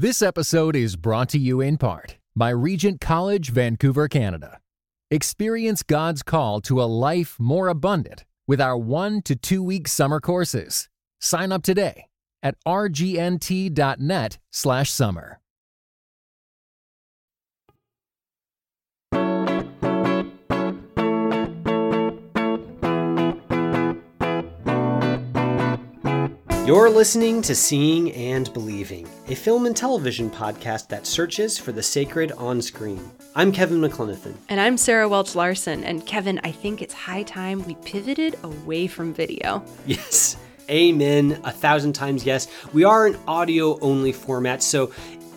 This episode is brought to you in part by Regent College, Vancouver, Canada. Experience God's call to a life more abundant with our 1 to 2 week summer courses. Sign up today at rgnt.net/summer. You're listening to Seeing and Believing, a film and television podcast that searches for the sacred on screen. I'm Kevin McClenathan. And I'm Sarah Welch-Larson. And Kevin, I think it's high time we pivoted away from video. Yes. Amen. 1,000 times yes. We are an audio-only format, so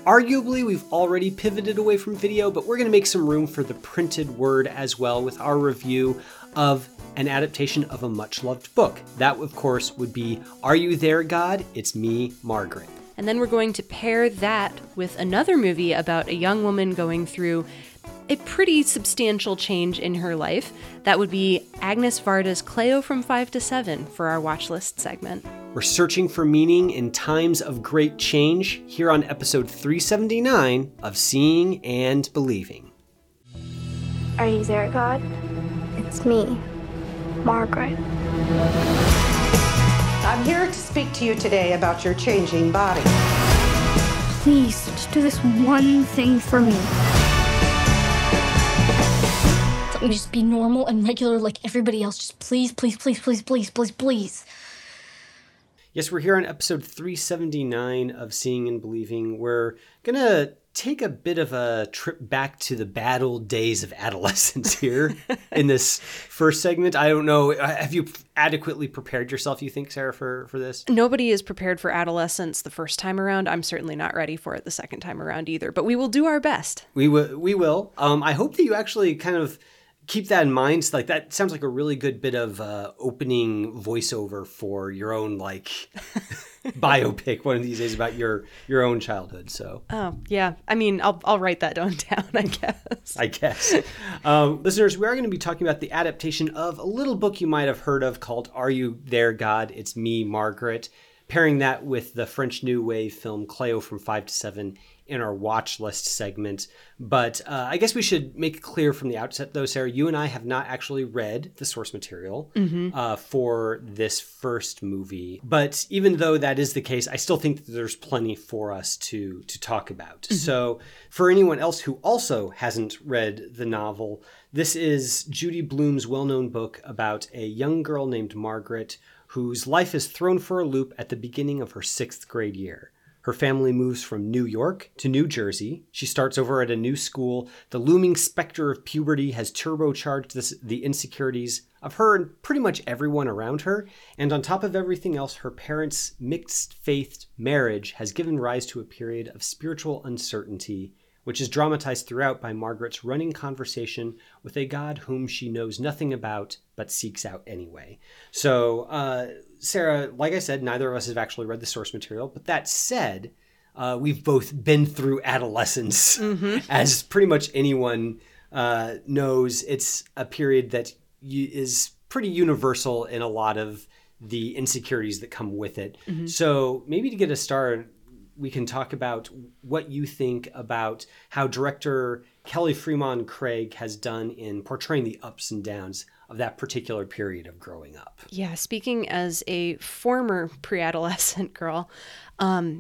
arguably we've already pivoted away from video, but we're going to make some room for the printed word as well with our review of an adaptation of a much-loved book. That, of course, would be Are You There, God? It's Me, Margaret. And then we're going to pair that with another movie about a young woman going through a pretty substantial change in her life. That would be Agnès Varda's Cléo from 5 to 7 for our watch list segment. We're searching for meaning in times of great change here on episode 379 of Seeing and Believing. Are you there, God? It's me, Margaret. I'm here to speak to you today about your changing body. Please, just do this one thing for me. Let me just be normal and regular like everybody else. Just please, please, please, please, please, please, please. Yes, we're here on episode 379 of Seeing and Believing. We're going to take a bit of a trip back to the bad old days of adolescence here in this first segment. I don't know. Have you adequately prepared yourself, you think, Sarah, for this? Nobody is prepared for adolescence the first time around. I'm certainly not ready for it the second time around either, but we will do our best. We will. I hope that you actually kind of keep that in mind. Like, that sounds like a really good bit of opening voiceover for your own, like, biopic one of these days about your own childhood. So I mean, I'll write that down, I guess. Listeners, we are going to be talking about the adaptation of a little book you might have heard of called Are You There, God? It's Me, Margaret. Pairing that with the French New Wave film Cléo from 5 to 7 in our watch list segment. But I guess we should make it clear from the outset, though, Sarah, you and I have not actually read the source material for this first movie. But even though that is the case, I still think that there's plenty for us to talk about. Mm-hmm. So for anyone else who also hasn't read the novel, this is Judy Blume's well-known book about a young girl named Margaret whose life is thrown for a loop at the beginning of her 6th grade year. Her family moves from New York to New Jersey. She starts over at a new school. The looming specter of puberty has turbocharged the insecurities of her and pretty much everyone around her. And on top of everything else, her parents' mixed-faith marriage has given rise to a period of spiritual uncertainty, which is dramatized throughout by Margaret's running conversation with a God whom she knows nothing about but seeks out anyway. So, Sarah, like I said, neither of us have actually read the source material. But that said, we've both been through adolescence, as pretty much anyone knows. It's a period that is pretty universal in a lot of the insecurities that come with it. Mm-hmm. So maybe to get us started, we can talk about what you think about how director Kelly Fremon Craig has done in portraying the ups and downs of that particular period of growing up. Yeah, speaking as a former pre-adolescent girl, Kelly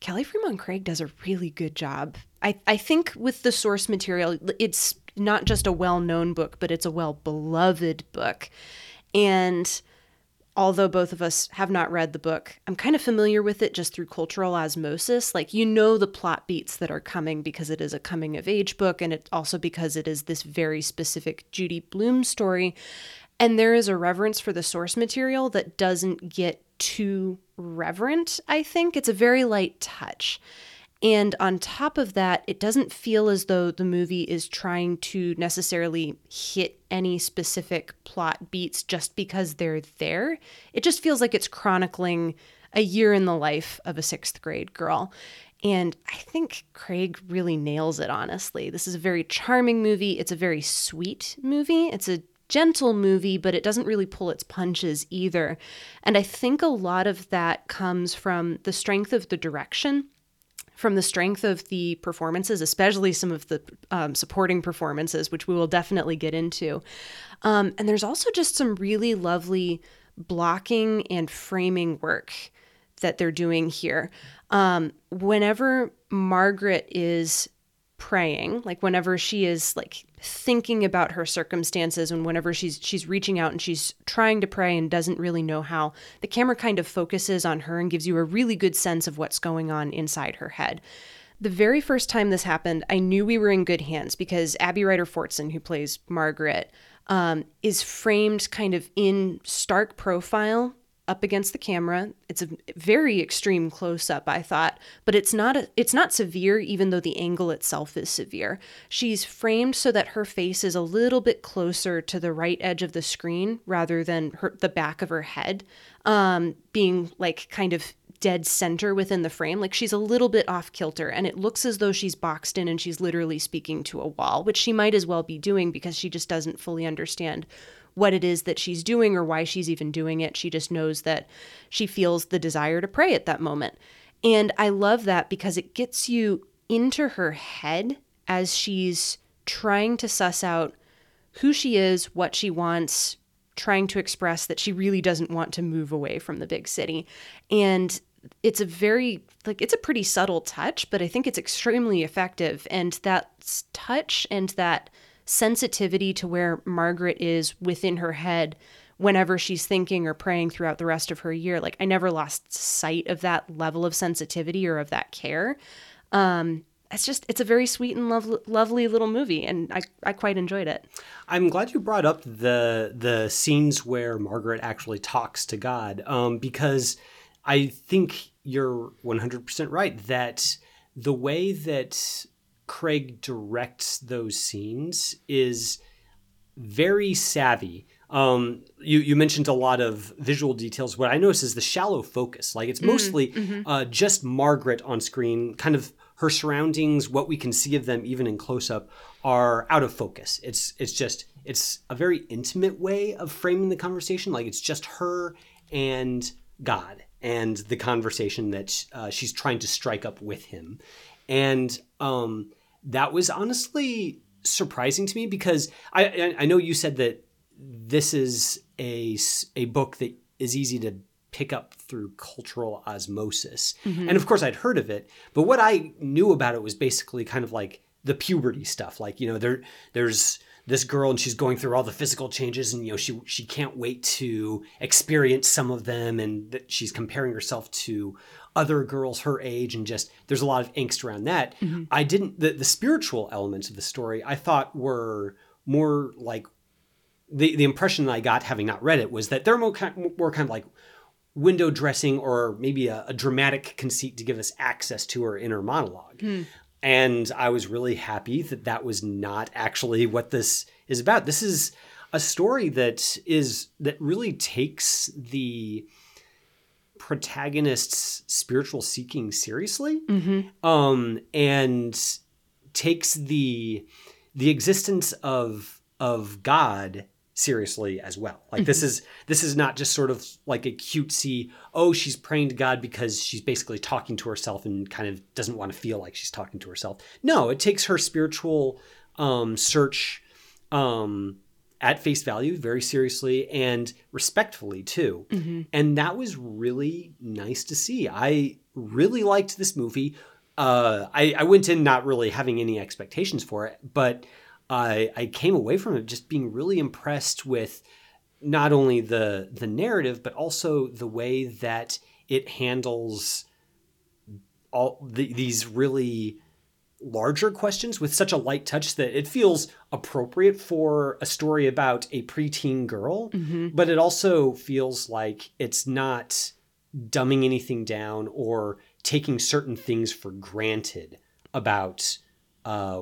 Fremon Craig does a really good job. I think with the source material, it's not just a well-known book, but it's a well-beloved book. And although both of us have not read the book, I'm kind of familiar with it just through cultural osmosis. Like, you know the plot beats that are coming because it is a coming-of-age book, and it also because it is this very specific Judy Blume story. And there is a reverence for the source material that doesn't get too reverent, I think. It's a very light touch. And on top of that, it doesn't feel as though the movie is trying to necessarily hit any specific plot beats just because they're there. It just feels like it's chronicling a year in the life of a 6th grade girl. And I think Craig really nails it, honestly. This is a very charming movie. It's a very sweet movie. It's a gentle movie, but it doesn't really pull its punches either. And I think a lot of that comes from the strength of the direction from the strength of the performances, especially some of the supporting performances, which we will definitely get into. And there's also just some really lovely blocking and framing work that they're doing here. Whenever Margaret is praying, like whenever she is like thinking about her circumstances and whenever she's reaching out and she's trying to pray and doesn't really know how, the camera kind of focuses on her and gives you a really good sense of what's going on inside her head. The very first time this happened, I knew we were in good hands because Abby Ryder Fortson, who plays Margaret, is framed kind of in stark profile up against the camera. It's a very extreme close-up, I thought, but it's not severe, even though the angle itself is severe. She's framed so that her face is a little bit closer to the right edge of the screen rather than the back of her head being like kind of dead center within the frame. Like she's a little bit off kilter and it looks as though she's boxed in and she's literally speaking to a wall, which she might as well be doing because she just doesn't fully understand what it is that she's doing or why she's even doing it. She just knows that she feels the desire to pray at that moment. And I love that because it gets you into her head as she's trying to suss out who she is, what she wants, trying to express that she really doesn't want to move away from the big city. And it's a very, like, it's a pretty subtle touch, but I think it's extremely effective. And that touch and that sensitivity to where Margaret is within her head whenever she's thinking or praying throughout the rest of her year. Like, I never lost sight of that level of sensitivity or of that care. It's a very sweet and lovely little movie, and I quite enjoyed it. I'm glad you brought up the scenes where Margaret actually talks to God, because I think you're 100% right that the way that Craig directs those scenes is very savvy. You mentioned a lot of visual details. What I notice is the shallow focus. Like it's mostly just Margaret on screen, kind of her surroundings, what we can see of them even in close up are out of focus. It's a very intimate way of framing the conversation. Like it's just her and God and the conversation that she's trying to strike up with him. And that was honestly surprising to me because I know you said that this is a book that is easy to pick up through cultural osmosis. Mm-hmm. And of course I'd heard of it, but what I knew about it was basically kind of like the puberty stuff. Like, you know, there's this girl and she's going through all the physical changes and, you know, she can't wait to experience some of them and that she's comparing herself to other girls her age and just there's a lot of angst around that. Mm-hmm. The spiritual elements of the story I thought were more like the impression that I got having not read it was that they're more kind of like window dressing or maybe a dramatic conceit to give us access to her inner monologue. Mm. And I was really happy that was not actually what this is about. This is a story that really takes the protagonist's spiritual seeking seriously, mm-hmm. And takes the existence of God seriously as well. Like mm-hmm. this is not just sort of like a cutesy, oh, she's praying to God because she's basically talking to herself and kind of doesn't want to feel like she's talking to herself. No, it takes her spiritual search at face value very seriously and respectfully too. Mm-hmm. And that was really nice to see. I really liked this movie. I went in not really having any expectations for it, but I came away from it just being really impressed with not only the narrative, but also the way that it handles all these really larger questions with such a light touch that it feels appropriate for a story about a preteen girl, mm-hmm. but it also feels like it's not dumbing anything down or taking certain things for granted about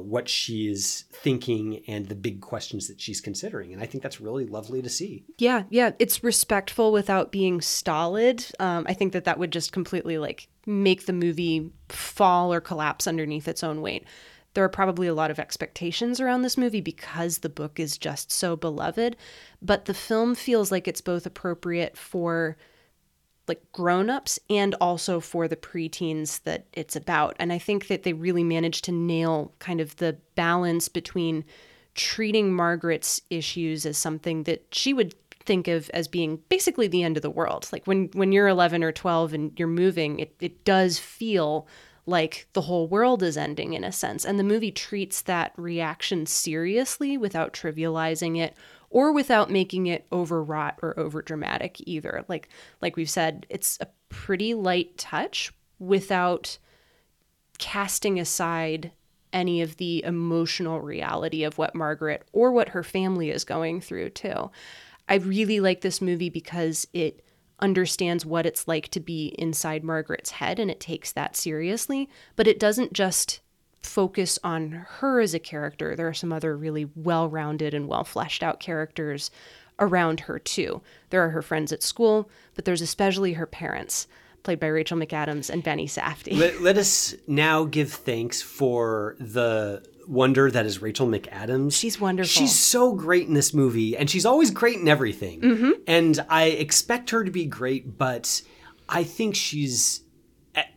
what she is thinking and the big questions that she's considering. And I think that's really lovely to see. Yeah. It's respectful without being stolid. I think that would just completely like make the movie fall or collapse underneath its own weight. There are probably a lot of expectations around this movie because the book is just so beloved, but the film feels like it's both appropriate for like grown-ups and also for the preteens that it's about. And I think that they really managed to nail kind of the balance between treating Margaret's issues as something that she would think of as being basically the end of the world. Like when you're 11 or 12 and you're moving, it does feel like the whole world is ending in a sense. And the movie treats that reaction seriously without trivializing it or without making it overwrought or overdramatic either. Like we've said, it's a pretty light touch without casting aside any of the emotional reality of what Margaret or what her family is going through too. I really like this movie because it understands what it's like to be inside Margaret's head, and it takes that seriously, but it doesn't just focus on her as a character. There are some other really well-rounded and well-fleshed-out characters around her, too. There are her friends at school, but there's especially her parents, played by Rachel McAdams and Benny Safdie. Let us now give thanks for the wonder that is Rachel McAdams. She's wonderful. She's so great in this movie, and she's always great in everything. Mm-hmm. And I expect her to be great, but I think she's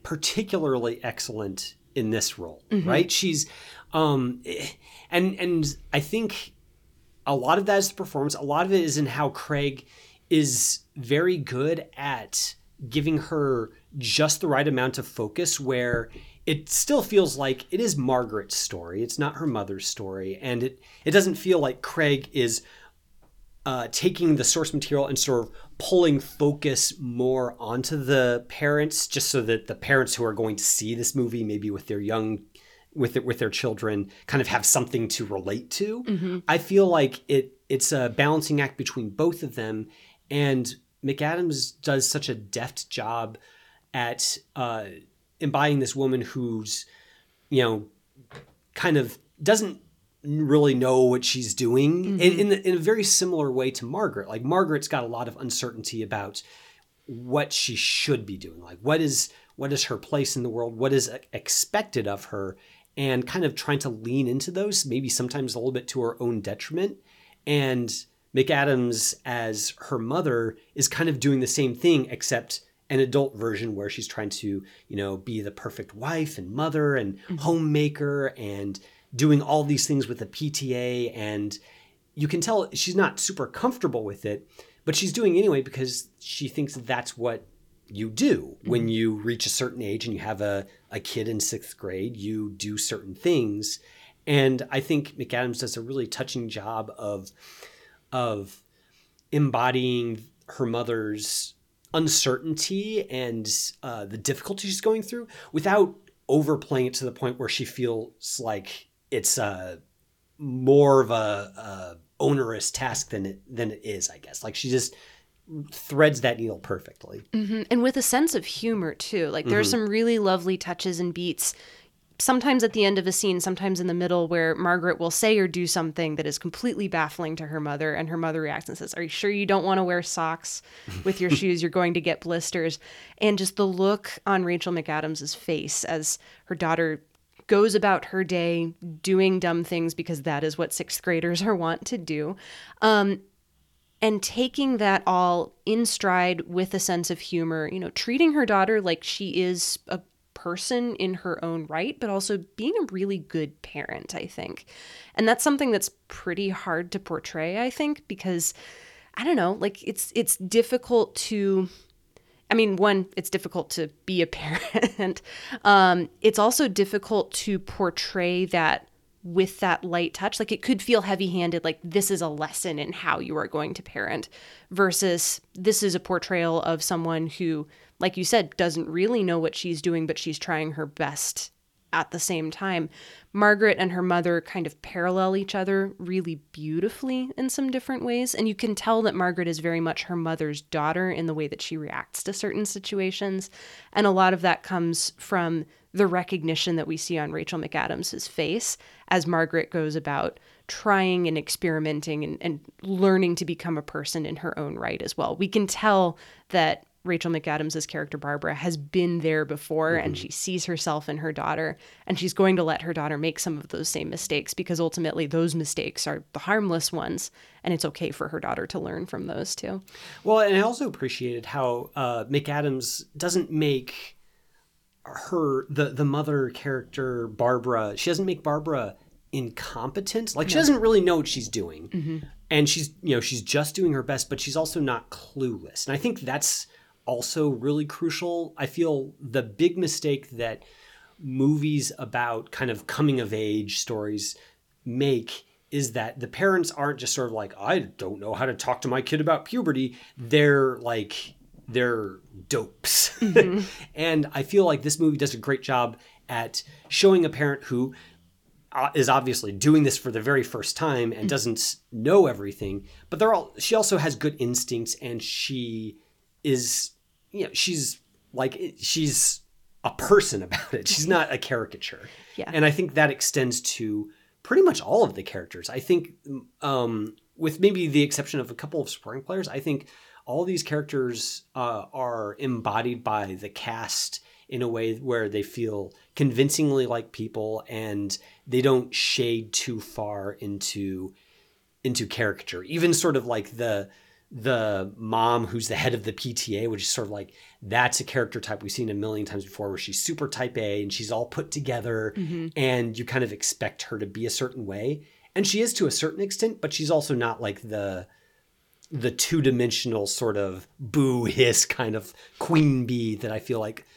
particularly excellent in this role, mm-hmm. right? She's, and I think a lot of that is the performance. A lot of it is in how Craig is very good at giving her just the right amount of focus where it still feels like it is Margaret's story. It's not her mother's story. And it doesn't feel like Craig is taking the source material and sort of pulling focus more onto the parents just so that the parents who are going to see this movie, maybe with their their children, kind of have something to relate to. Mm-hmm. I feel like it's a balancing act between both of them. And McAdams does such a deft job at embodying this woman who's, kind of doesn't really know what she's doing mm-hmm. in a very similar way to Margaret. Like Margaret's got a lot of uncertainty about what she should be doing. Like what is her place in the world? What is expected of her? And kind of trying to lean into those, maybe sometimes a little bit to her own detriment. And McAdams as her mother is kind of doing the same thing, except an adult version where she's trying to, be the perfect wife and mother and mm-hmm. homemaker and doing all these things with the PTA. And you can tell she's not super comfortable with it, but she's doing it anyway because she thinks that's what you do. Mm-hmm. When you reach a certain age and you have a kid in 6th grade, you do certain things. And I think McAdams does a really touching job of embodying her mother's uncertainty and the difficulty she's going through without overplaying it to the point where she feels like it's more of a onerous task than it is, I guess. Like she just threads that needle perfectly. Mm-hmm. And with a sense of humor too. Like there's mm-hmm. some really lovely touches and beats, sometimes at the end of a scene, sometimes in the middle, where Margaret will say or do something that is completely baffling to her mother, and her mother reacts and says, "Are you sure you don't want to wear socks with your shoes? You're going to get blisters." And just the look on Rachel McAdams' face as her daughter goes about her day doing dumb things because that is what 6th graders are wont to do. And taking that all in stride with a sense of humor, treating her daughter like she is a person in her own right, but also being a really good parent, I think. And that's something that's pretty hard to portray, I think, because I don't know, like it's difficult to, it's difficult to be a parent. It's also difficult to portray that with that light touch. Like it could feel heavy-handed, like this is a lesson in how you are going to parent, versus this is a portrayal of someone who, like you said, doesn't really know what she's doing, but she's trying her best at the same time. Margaret and her mother kind of parallel each other really beautifully in some different ways. And you can tell that Margaret is very much her mother's daughter in the way that she reacts to certain situations. And a lot of that comes from the recognition that we see on Rachel McAdams' face as Margaret goes about trying and experimenting and learning to become a person in her own right as well. We can tell that Rachel McAdams' character Barbara has been there before, mm-hmm. and she sees herself in her daughter, and she's going to let her daughter make some of those same mistakes, because ultimately those mistakes are the harmless ones, and it's okay for her daughter to learn from those too. Well, and I also appreciated how McAdams doesn't make her, the mother character Barbara, she doesn't make Barbara incompetent. Like, she doesn't really know what she's doing, mm-hmm. and she's just doing her best, but she's also not clueless. And I think that's also really crucial. I feel the big mistake that movies about kind of coming of age stories make is that the parents aren't just sort of like, I don't know how to talk to my kid about puberty. They're dopes. Mm-hmm. And I feel like this movie does a great job at showing a parent who is obviously doing this for the very first time and doesn't know everything, but she also has good instincts, and she is, she's a person about it. She's not a caricature. Yeah. And I think that extends to pretty much all of the characters. I think with maybe the exception of a couple of supporting players, I think all these characters are embodied by the cast in a way where they feel convincingly like people, and they don't shade too far into caricature. Even sort of like the mom who's the head of the PTA, which is sort of like, that's a character type we've seen a million times before, where she's super type A and she's all put together, mm-hmm. and you kind of expect her to be a certain way. And she is to a certain extent, but she's also not like the two-dimensional sort of boo hiss kind of queen bee that I feel like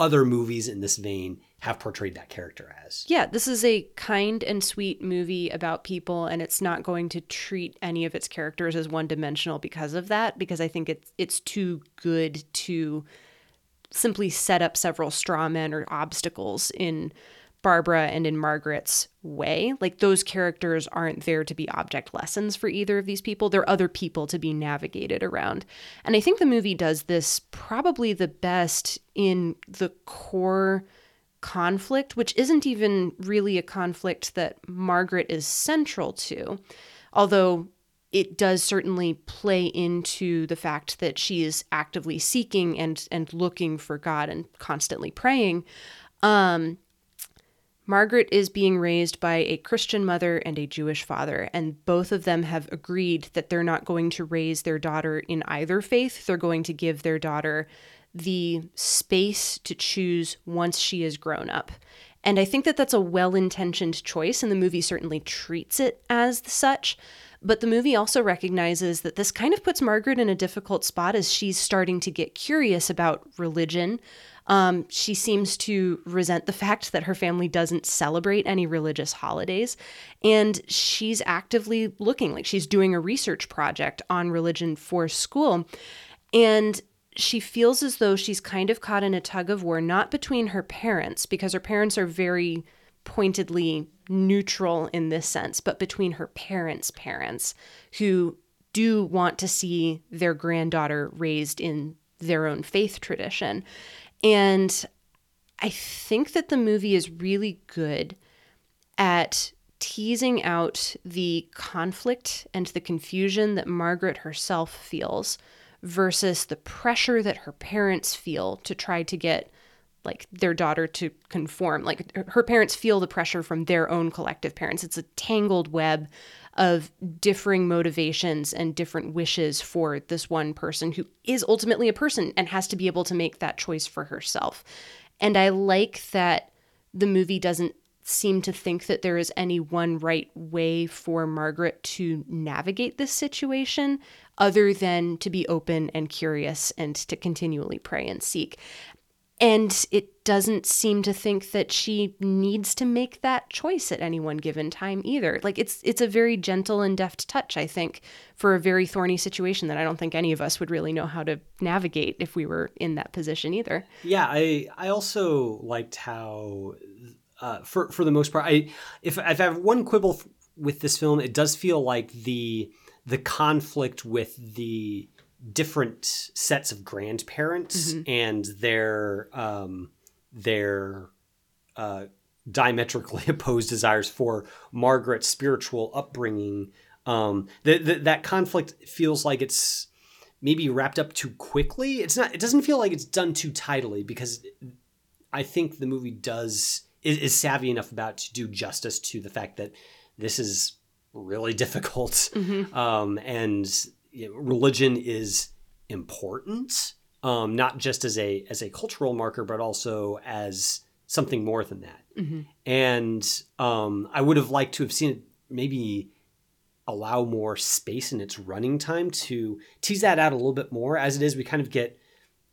other movies in this vein have portrayed that character as. Yeah, this is a kind and sweet movie about people, and it's not going to treat any of its characters as one-dimensional because of that, because I think it's too good to simply set up several straw men or obstacles in Barbara and in Margaret's way. Like, those characters aren't there to be object lessons for either of these people. They're other people to be navigated around. And I think the movie does this probably the best in the core conflict, which isn't even really a conflict that Margaret is central to, although it does certainly play into the fact that she is actively seeking and looking for God and constantly praying. Margaret is being raised by a Christian mother and a Jewish father, and both of them have agreed that they're not going to raise their daughter in either faith. They're going to give their daughter the space to choose once she is grown up. And I think that that's a well-intentioned choice, and the movie certainly treats it as such. But the movie also recognizes that this kind of puts Margaret in a difficult spot as she's starting to get curious about religion. She seems to resent the fact that her family doesn't celebrate any religious holidays, and she's actively looking, like she's doing a research project on religion for school, and she feels as though she's kind of caught in a tug of war, not between her parents, because her parents are very pointedly neutral in this sense, but between her parents' parents, who do want to see their granddaughter raised in their own faith tradition. And I think that the movie is really good at teasing out the conflict and the confusion that Margaret herself feels versus the pressure that her parents feel to try to get, like, their daughter to conform. Like, her parents feel the pressure from their own collective parents. It's a tangled web of differing motivations and different wishes for this one person who is ultimately a person and has to be able to make that choice for herself. And I like that the movie doesn't seem to think that there is any one right way for Margaret to navigate this situation, other than to be open and curious and to continually pray and seek. And it doesn't seem to think that she needs to make that choice at any one given time either. Like, it's a very gentle and deft touch, I think, for a very thorny situation that I don't think any of us would really know how to navigate if we were in that position either. Yeah, I also liked how, for the most part, if I have one quibble with this film, it does feel like the conflict with the different sets of grandparents, mm-hmm. and their diametrically opposed desires for Margaret's spiritual upbringing. That conflict feels like it's maybe wrapped up too quickly. It's not, it doesn't feel like it's done too tidily, because I think the movie is savvy enough about to do justice to the fact that this is really difficult. Mm-hmm. And you know, religion is important, not just as a cultural marker, but also as something more than that. Mm-hmm. And I would have liked to have seen it maybe allow more space in its running time to tease that out a little bit more. As it is, we kind of get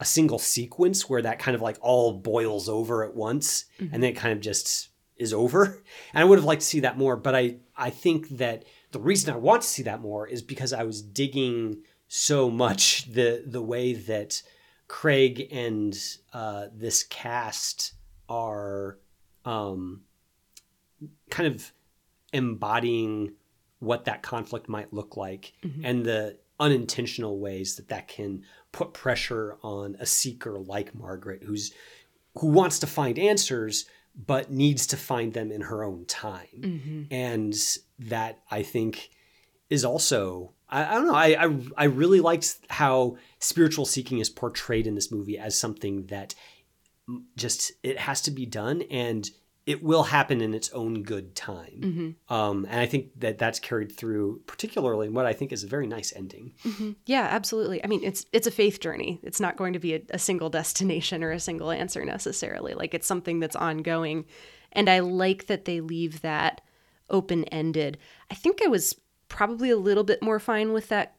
a single sequence where that kind of like all boils over at once, mm-hmm. and then it kind of just is over. And I would have liked to see that more, but I think that the reason I want to see that more is because I was digging so much the way that Craig and this cast are kind of embodying what that conflict might look like, mm-hmm. and the unintentional ways that can put pressure on a seeker like Margaret, who wants to find answers but needs to find them in her own time. Mm-hmm. And that, I think, is also, I don't know, I really liked how spiritual seeking is portrayed in this movie as something that just, it has to be done, and it will happen in its own good time. Mm-hmm. And I think that's carried through, particularly in what I think is a very nice ending. Mm-hmm. Yeah, absolutely. I mean, it's a faith journey. It's not going to be a single destination or a single answer necessarily. Like, it's something that's ongoing. And I like that they leave that open-ended. I think I was probably a little bit more fine with that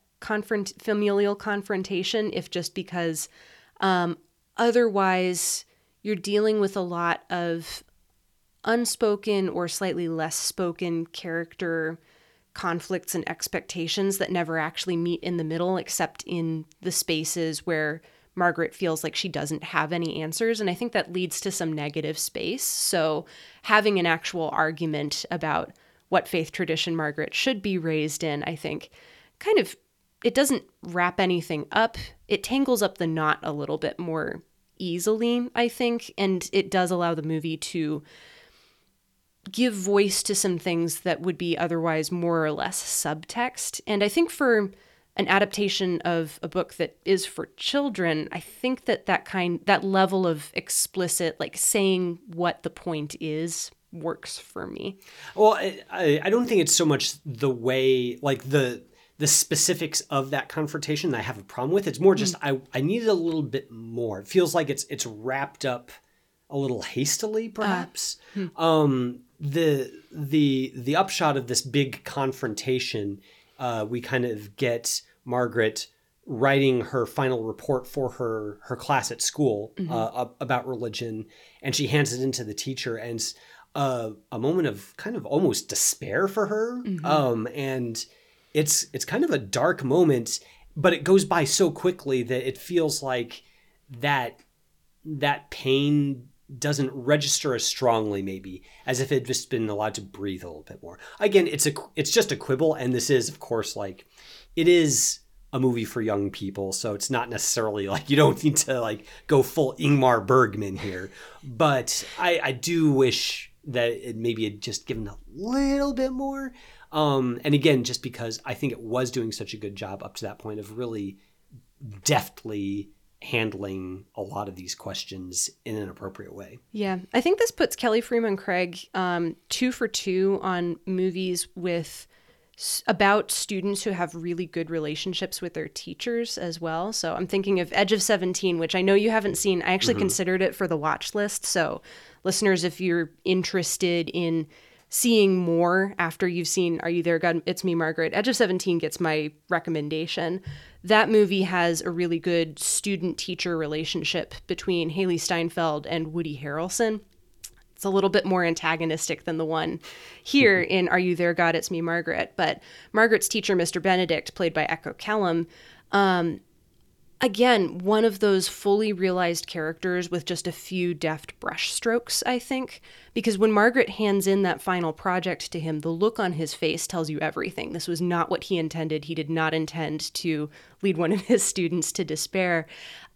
familial confrontation, if just because otherwise you're dealing with a lot of unspoken or slightly less spoken character conflicts and expectations that never actually meet in the middle, except in the spaces where Margaret feels like she doesn't have any answers. And I think that leads to some negative space. So having an actual argument about what faith tradition Margaret should be raised in, I think, kind of, it doesn't wrap anything up. It tangles up the knot a little bit more easily, I think. And it does allow the movie to give voice to some things that would be otherwise more or less subtext. And I think for an adaptation of a book that is for children, I think that level of explicit, like saying what the point is, works for me. Well, I don't think it's so much the way, like the specifics of that confrontation that I have a problem with. It's more just, I needed a little bit more. It feels like it's wrapped up a little hastily, perhaps. The upshot of this big confrontation, we kind of get Margaret writing her final report for her class at school, mm-hmm. About religion, and she hands it in to the teacher, and a moment of kind of almost despair for her, mm-hmm. And it's kind of a dark moment, but it goes by so quickly that it feels like that pain doesn't register as strongly, maybe, as if it'd just been allowed to breathe a little bit more. Again, it's just a quibble, and this is, of course, like, it is a movie for young people, so it's not necessarily like, you don't need to like go full Ingmar Bergman here, but I do wish that it maybe had just given a little bit more. And again, just because I think it was doing such a good job up to that point of really deftly handling a lot of these questions in an appropriate way. Yeah. I think this puts Kelly Fremon Craig 2 for 2 on movies with about students who have really good relationships with their teachers as well. So I'm thinking of Edge of 17, which I know you haven't seen. I actually mm-hmm. considered it for the watch list. So listeners, if you're interested in seeing more after you've seen Are You There, God? It's Me, Margaret, Edge of 17 gets my recommendation. That movie has a really good student-teacher relationship between Haley Steinfeld and Woody Harrelson. It's a little bit more antagonistic than the one here in Are You There, God? It's Me, Margaret. But Margaret's teacher, Mr. Benedict, played by Echo Kellum, again, one of those fully realized characters with just a few deft brush strokes, I think. Because when Margaret hands in that final project to him, the look on his face tells you everything. This was not what he intended. He did not intend to lead one of his students to despair.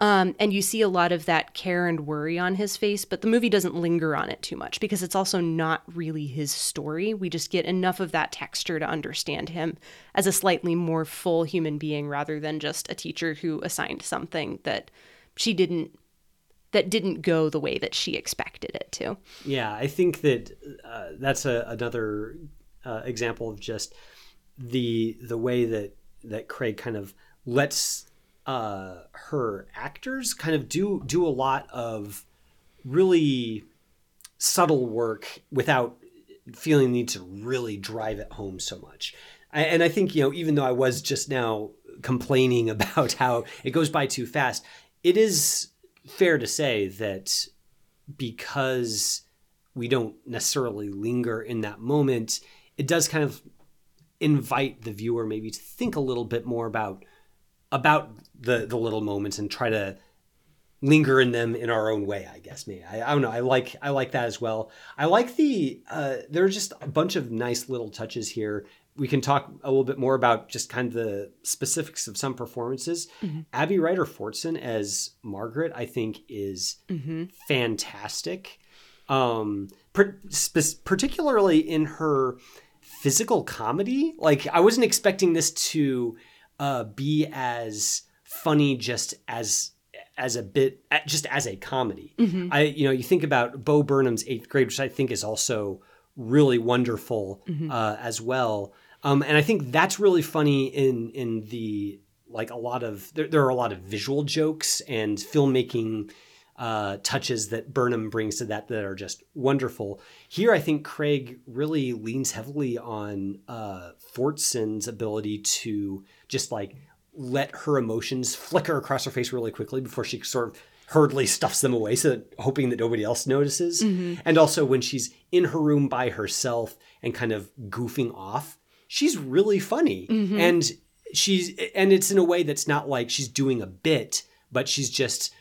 And you see a lot of that care and worry on his face, but the movie doesn't linger on it too much because it's also not really his story. We just get enough of that texture to understand him as a slightly more full human being rather than just a teacher who assigned something that didn't go the way that she expected it to. Yeah, I think that that's another example of just the way that Craig kind of lets her actors kind of do a lot of really subtle work without feeling the need to really drive it home so much. And I think, you know, even though I was just now complaining about how it goes by too fast, it is fair to say that because we don't necessarily linger in that moment, it does kind of invite the viewer maybe to think a little bit more about the little moments and try to linger in them in our own way, I guess. Maybe I don't know. I like that as well. I like there are just a bunch of nice little touches here. We can talk a little bit more about just kind of the specifics of some performances. Mm-hmm. Abby Ryder Fortson as Margaret, I think, is fantastic. Particularly in her physical comedy. Like, I wasn't expecting this to be as funny just as a bit, just as a comedy. Mm-hmm. You think about Bo Burnham's Eighth Grade, which I think is also really wonderful as well. And I think that's really funny in the, like, a lot of, there are a lot of visual jokes and filmmaking touches that Burnham brings to that are just wonderful. Here, I think Craig really leans heavily on Fortson's ability to just, like, let her emotions flicker across her face really quickly before she sort of hurriedly stuffs them away, so hoping that nobody else notices. Mm-hmm. And also when she's in her room by herself and kind of goofing off, she's really funny. Mm-hmm. And it's in a way that's not like she's doing a bit, but she's just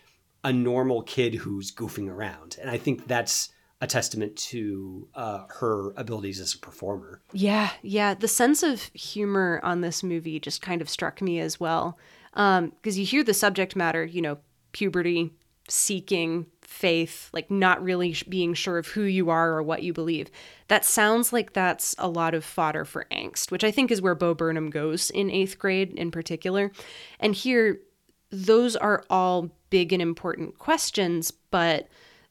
a normal kid who's goofing around. And I think that's a testament to her abilities as a performer. Yeah. The sense of humor on this movie just kind of struck me as well. Because you hear the subject matter, you know, puberty, seeking, faith, like not really being sure of who you are or what you believe. That sounds like that's a lot of fodder for angst, which I think is where Bo Burnham goes in Eighth Grade in particular. And here, those are all big and important questions, but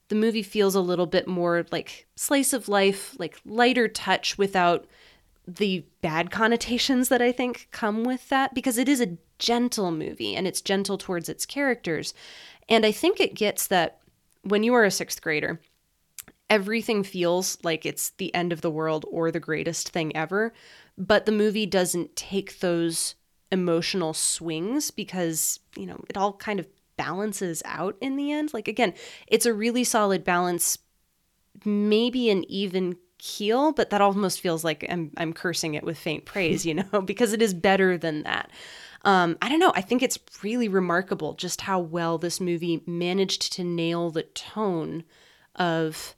the movie feels a little bit more like slice of life, like lighter touch without the bad connotations that I think come with that, because it is a gentle movie and it's gentle towards its characters. And I think it gets that when you are a sixth grader, everything feels like it's the end of the world or the greatest thing ever. But the movie doesn't take those emotional swings because, you know, it all kind of balances out in the end. Like, again, it's a really solid balance, maybe an even keel, but that almost feels like I'm cursing it with faint praise, you know, because it is better than that. I don't know. I think it's really remarkable just how well this movie managed to nail the tone of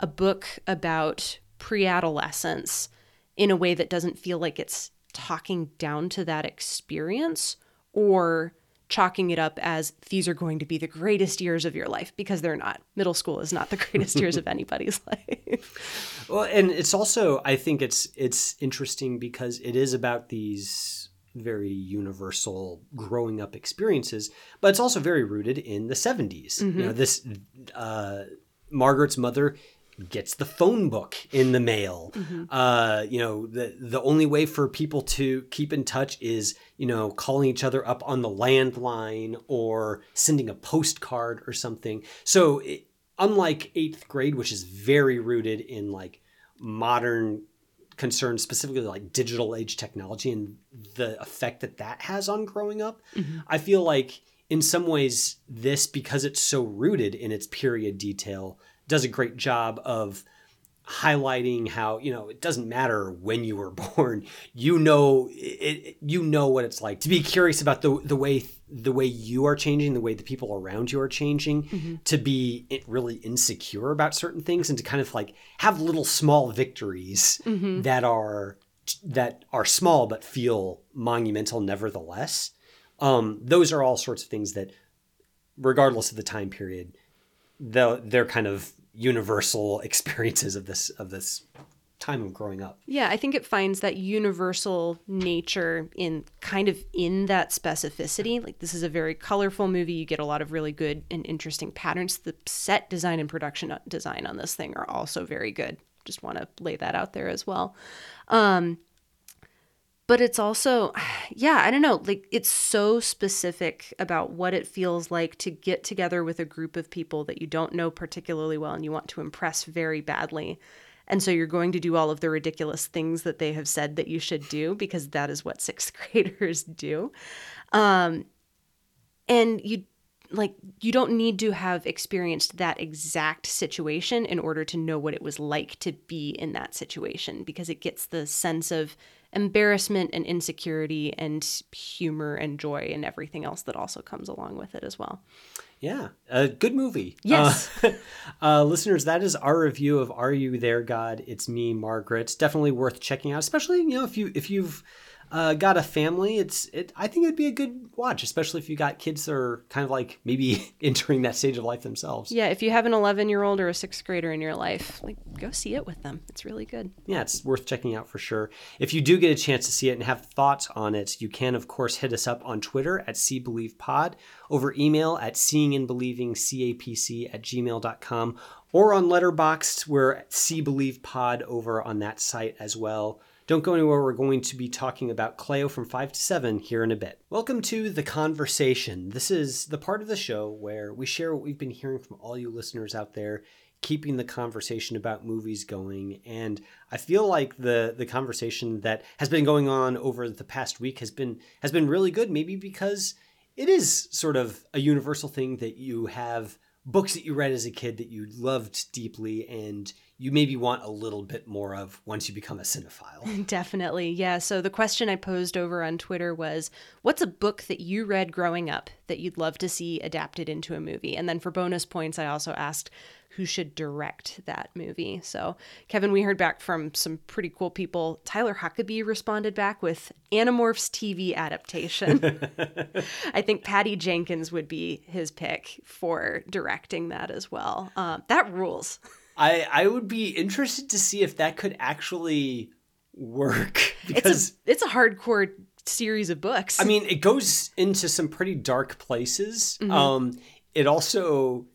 a book about pre-adolescence in a way that doesn't feel like it's talking down to that experience or chalking it up as these are going to be the greatest years of your life, because they're not. Middle school is not the greatest years of anybody's life. Well, and it's also, I think it's interesting because it is about these very universal growing up experiences, but it's also very rooted in the 70s. Mm-hmm. You know, this Margaret's mother gets the phone book in the mail. Mm-hmm. You know, the only way for people to keep in touch is, you know, calling each other up on the landline or sending a postcard or something. So unlike Eighth Grade, which is very rooted in like modern concerns, specifically like digital age technology and the effect that that has on growing up. Mm-hmm. I feel like in some ways this, because it's so rooted in its period detail, does a great job of highlighting how, you know, it doesn't matter when you were born, you know, you know what it's like to be curious about the way you are changing, the way the people around you are changing, mm-hmm. to be really insecure about certain things and to kind of like have little small victories mm-hmm. that are small but feel monumental nevertheless. Those are all sorts of things that, regardless of the time period, they're kind of universal experiences of this time of growing up. Yeah, I think it finds that universal nature in that specificity. Like, this is a very colorful movie. You get a lot of really good and interesting patterns. The set design and production design on this thing are also very good. Just want to lay that out there as well. But it's also, yeah, I don't know, like, it's so specific about what it feels like to get together with a group of people that you don't know particularly well and you want to impress very badly. And so you're going to do all of the ridiculous things that they have said that you should do, because that is what sixth graders do. And you don't need to have experienced that exact situation in order to know what it was like to be in that situation, because it gets the sense of embarrassment and insecurity and humor and joy and everything else that also comes along with it as well. Yeah. A good movie. Yes. Listeners, that is our review of Are You There, God? It's Me, Margaret. Definitely worth checking out, especially, you know, if you've got a family. I think it'd be a good watch, especially if you got kids that are kind of like maybe entering that stage of life themselves. Yeah, if you have an 11-year-old or a sixth grader in your life, like, go see it with them. It's really good. Yeah, it's worth checking out for sure. If you do get a chance to see it and have thoughts on it, you can of course hit us up on Twitter at SeeBelievePod, over email at seeingandbelievingcapc@gmail.com, or on Letterboxd. We're at SeeBelievePod over on that site as well. Don't go anywhere. We're going to be talking about Cléo from 5 to 7 here in a bit. Welcome to The Conversation. This is the part of the show where we share what we've been hearing from all you listeners out there, keeping the conversation about movies going. And I feel like the conversation that has been going on over the past week has been really good, maybe because it is sort of a universal thing that you have books that you read as a kid that you loved deeply and you maybe want a little bit more of once you become a cinephile. Definitely, yeah. So the question I posed over on Twitter was, what's a book that you read growing up that you'd love to see adapted into a movie? And then for bonus points, I also asked who should direct that movie. So, Kevin, we heard back from some pretty cool people. Tyler Huckabee responded back with Animorphs TV adaptation. I think Patty Jenkins would be his pick for directing that as well. That rules. I would be interested to see if that could actually work, because it's a hardcore series of books. I mean, it goes into some pretty dark places. Mm-hmm. It also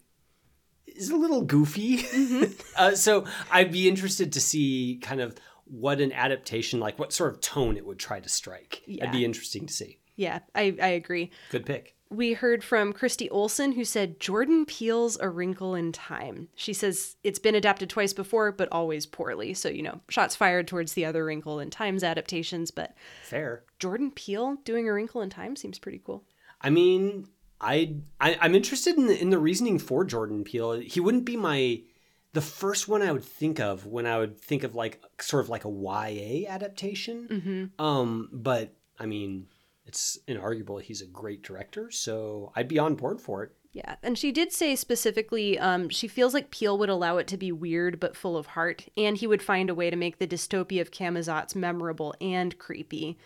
is a little goofy. Mm-hmm. So I'd be interested to see kind of what an adaptation, like what sort of tone it would try to strike. Yeah. That'd be interesting to see. Yeah, I agree. Good pick. We heard from Christy Olson, who said, Jordan Peele's A Wrinkle in Time. She says it's been adapted twice before, but always poorly. So, you know, shots fired towards the other Wrinkle in Time's adaptations, but fair. Jordan Peele doing A Wrinkle in Time seems pretty cool. I mean, I'm interested in the reasoning for Jordan Peele. He wouldn't be the first one I would think of when I would think of like sort of like a YA adaptation. Mm-hmm. But I mean, it's inarguable he's a great director, so I'd be on board for it. Yeah, and she did say specifically she feels like Peele would allow it to be weird but full of heart, and he would find a way to make the dystopia of Camazotz memorable and creepy.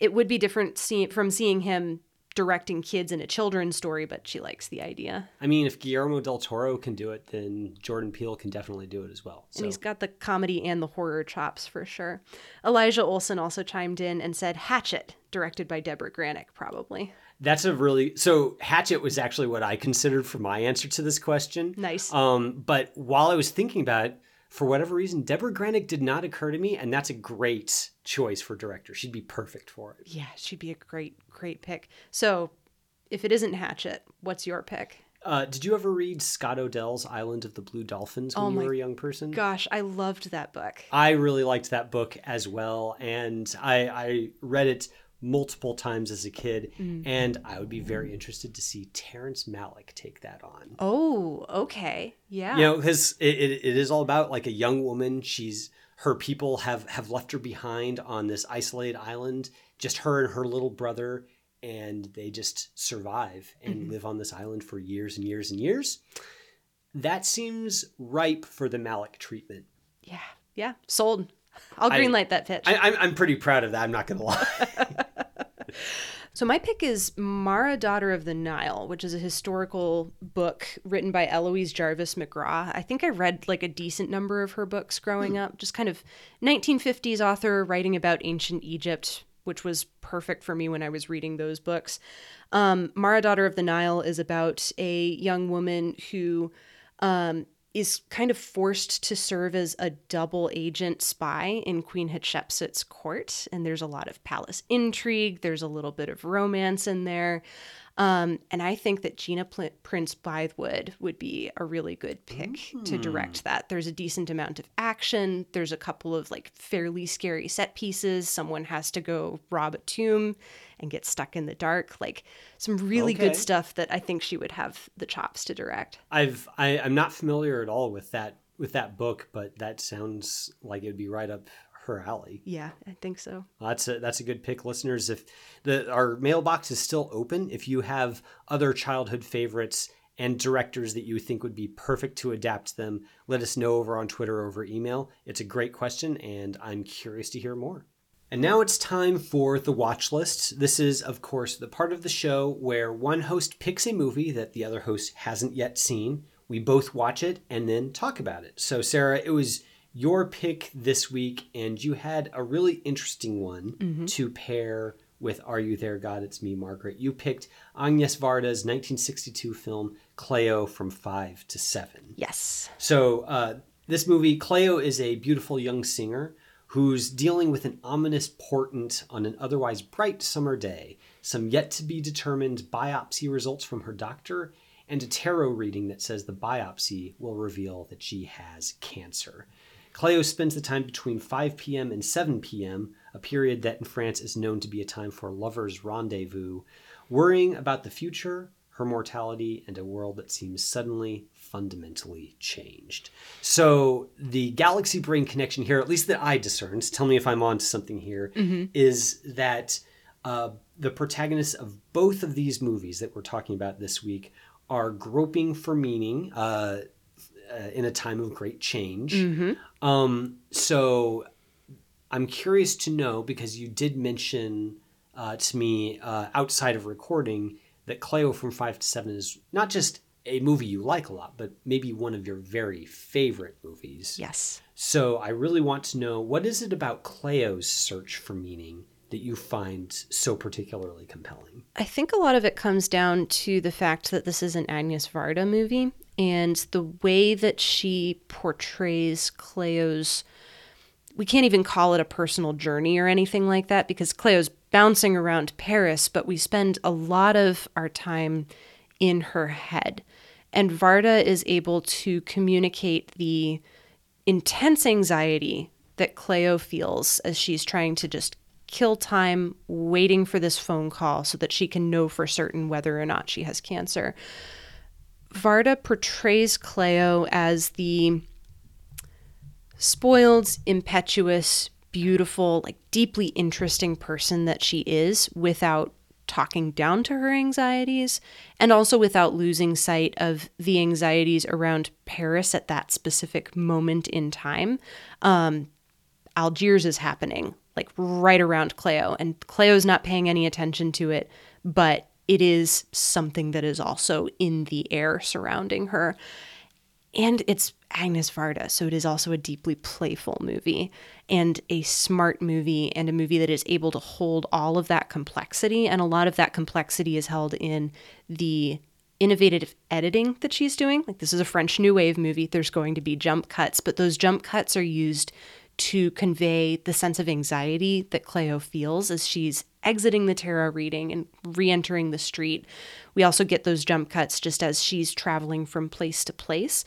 It would be different from seeing him directing kids in a children's story, but she likes the idea. I mean, if Guillermo del Toro can do it, then Jordan Peele can definitely do it as well. So. And he's got the comedy and the horror chops for sure. Elijah Olsen also chimed in and said, Hatchet. Directed by Deborah Granick, probably. That's so Hatchet was actually what I considered for my answer to this question. Nice. But while I was thinking about it, for whatever reason, Deborah Granick did not occur to me, and that's a great choice for director. She'd be perfect for it. Yeah, she'd be a great, great pick. So if it isn't Hatchet, what's your pick? Did you ever read Scott Odell's Island of the Blue Dolphins when you were a young person? Gosh, I loved that book. I really liked that book as well, and I read it multiple times as a kid. Mm-hmm. And I would be very interested to see Terrence Malick take that on. Oh, okay. Yeah. You know, because it is all about like a young woman. Her people have left her behind on this isolated island, just her and her little brother, and they just survive and mm-hmm. live on this island for years and years and years. That seems ripe for the Malick treatment. Yeah. Yeah. Sold. I'll greenlight that pitch. I'm pretty proud of that. I'm not going to lie. So my pick is Mara, Daughter of the Nile, which is a historical book written by Eloise Jarvis McGraw. I think I read like a decent number of her books growing up, just kind of 1950s author writing about ancient Egypt, which was perfect for me when I was reading those books. Mara, Daughter of the Nile is about a young woman who is kind of forced to serve as a double agent spy in Queen Hatshepsut's court. And there's a lot of palace intrigue. There's a little bit of romance in there. And I think that Gina Prince-Bythewood would be a really good pick to direct that. There's a decent amount of action. There's a couple of like fairly scary set pieces. Someone has to go rob a tomb and get stuck in the dark. Like some really good stuff that I think she would have the chops to direct. I'm not familiar at all with that book, but that sounds like it would be right up her alley. Yeah, I think so. Well, that's a good pick, listeners. If our mailbox is still open, if you have other childhood favorites and directors that you think would be perfect to adapt them, let us know over on Twitter, over email. It's a great question, and I'm curious to hear more. And now it's time for the watch list. This is, of course, the part of the show where one host picks a movie that the other host hasn't yet seen. We both watch it and then talk about it. So, Sarah, it was your pick this week, and you had a really interesting one to pair with Are You There, God? It's Me, Margaret. You picked Agnès Varda's 1962 film Cléo from 5 to 7. Yes. So this movie, Cléo is a beautiful young singer who's dealing with an ominous portent on an otherwise bright summer day, some yet-to-be-determined biopsy results from her doctor, and a tarot reading that says the biopsy will reveal that she has cancer. Cléo spends the time between 5 p.m. and 7 p.m., a period that in France is known to be a time for lovers' rendezvous, worrying about the future, her mortality, and a world that seems suddenly fundamentally changed. So the galaxy brain connection here, at least that I discerned, tell me if I'm onto something here, is that the protagonists of both of these movies that we're talking about this week are groping for meaning in a time of great change. So I'm curious to know, because you did mention to me outside of recording that Cléo from 5 to 7 is not just a movie you like a lot, but maybe one of your very favorite movies. Yes. So I really want to know, what is it about Cléo's search for meaning that you find so particularly compelling? I think a lot of it comes down to the fact that this is an Agnès Varda movie, and the way that she portrays Cléo's, we can't even call it a personal journey or anything like that, because Cléo's bouncing around Paris, but we spend a lot of our time in her head. And Varda is able to communicate the intense anxiety that Cléo feels as she's trying to just kill time waiting for this phone call so that she can know for certain whether or not she has cancer. Varda portrays Cléo as the spoiled, impetuous, beautiful, like deeply interesting person that she is, without talking down to her anxieties, and also without losing sight of the anxieties around Paris at that specific moment in time. Algiers is happening like right around Cléo, and Cléo's not paying any attention to it, but it is something that is also in the air surrounding her. And it's Agnès Varda, so it is also a deeply playful movie and a smart movie, and a movie that is able to hold all of that complexity. And a lot of that complexity is held in the innovative editing that she's doing. Like, this is a French New Wave movie. There's going to be jump cuts, but those jump cuts are used to convey the sense of anxiety that Cléo feels as she's exiting the tarot reading and re-entering the street. We also get those jump cuts just as she's traveling from place to place.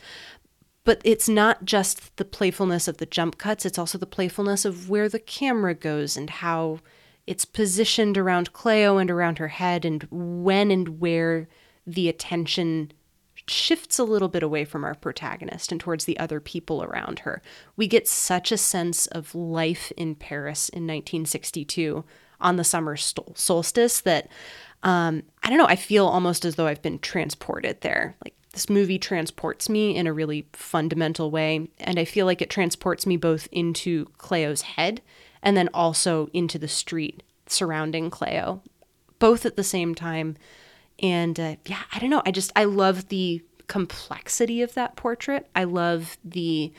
But it's not just the playfulness of the jump cuts, it's also the playfulness of where the camera goes and how it's positioned around Cleo and around her head, and when and where the attention shifts a little bit away from our protagonist and towards the other people around her. We get such a sense of life in Paris in 1962 on the summer solstice that, I don't know, I feel almost as though I've been transported there. Like, this movie transports me in a really fundamental way, and I feel like it transports me both into Cleo's head and then also into the street surrounding Cleo, both at the same time. And yeah, I don't know. I love the complexity of that portrait. I love the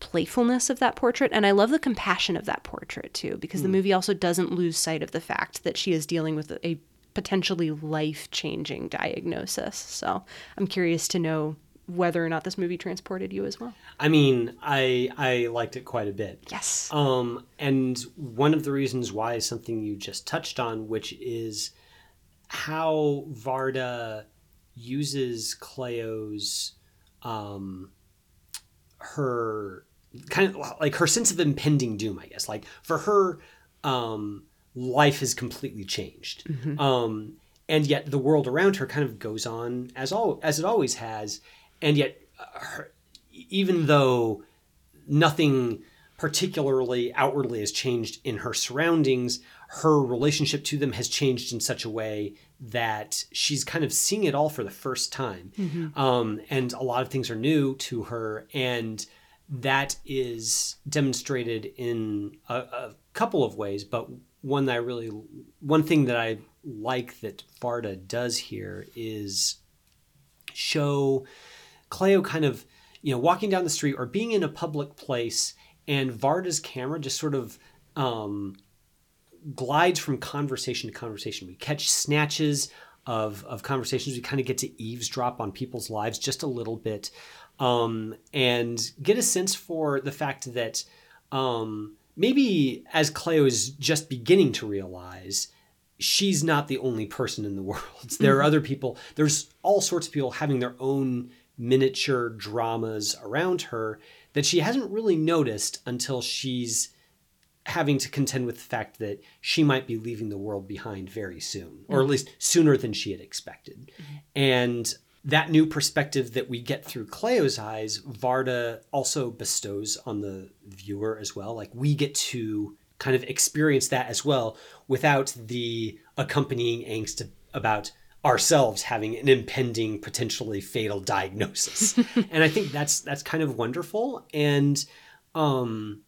playfulness of that portrait. And I love the compassion of that portrait too, because the movie also doesn't lose sight of the fact that she is dealing with a potentially life-changing diagnosis. So I'm curious to know whether or not this movie transported you as well. I mean, I liked it quite a bit. Yes. And one of the reasons why is something you just touched on, which is how Varda uses Cleo's, her kind of like her sense of impending doom, I guess. Like, for her, life has completely changed. Mm-hmm. And yet the world around her kind of goes on as it always has. And yet, even though nothing particularly outwardly has changed in her surroundings, her relationship to them has changed in such a way that she's kind of seeing it all for the first time. Mm-hmm. And a lot of things are new to her. And that is demonstrated in a couple of ways. But one thing that I like that Varda does here is show Cleo kind of, you know, walking down the street or being in a public place, and Varda's camera just sort of glides from conversation to conversation. We catch snatches of conversations. We kind of get to eavesdrop on people's lives just a little bit, and get a sense for the fact that maybe as Cleo is just beginning to realize, she's not the only person in the world. There are other people. There's all sorts of people having their own miniature dramas around her that she hasn't really noticed until she's having to contend with the fact that she might be leaving the world behind very soon, or at least sooner than she had expected. Mm-hmm. And that new perspective that we get through Cleo's eyes, Varda also bestows on the viewer as well. Like, we get to kind of experience that as well without the accompanying angst about ourselves having an impending, potentially fatal diagnosis. And I think that's kind of wonderful. And I don't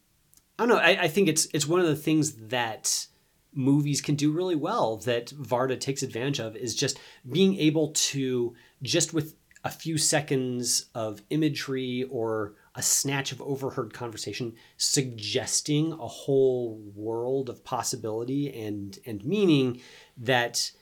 know, I think it's one of the things that movies can do really well that Varda takes advantage of, is just being able to, just with a few seconds of imagery or a snatch of overheard conversation, suggesting a whole world of possibility and meaning that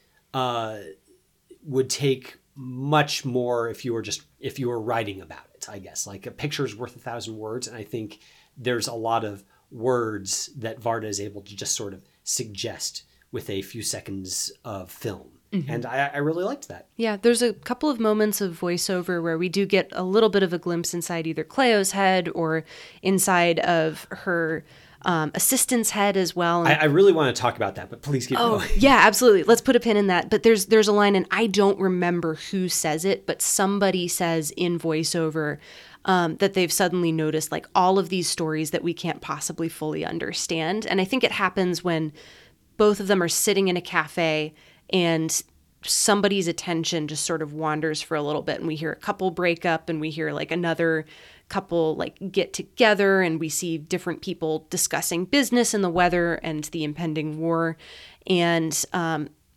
would take much more if you were writing about it, I guess. Like, a picture's worth 1,000 words, and I think there's a lot of words that Varda is able to just sort of suggest with a few seconds of film. Mm-hmm. And I really liked that. Yeah, there's a couple of moments of voiceover where we do get a little bit of a glimpse inside either Cleo's head or inside of her assistant's head as well. And I really want to talk about that, but please keep going. Yeah, absolutely. Let's put a pin in that. But there's a line, and I don't remember who says it, but somebody says in voiceover that they've suddenly noticed, like, all of these stories that we can't possibly fully understand. And I think it happens when both of them are sitting in a cafe and somebody's attention just sort of wanders for a little bit, and we hear a couple break up, and we hear, like, another couple, like, get together, and we see different people discussing business and the weather and the impending war. And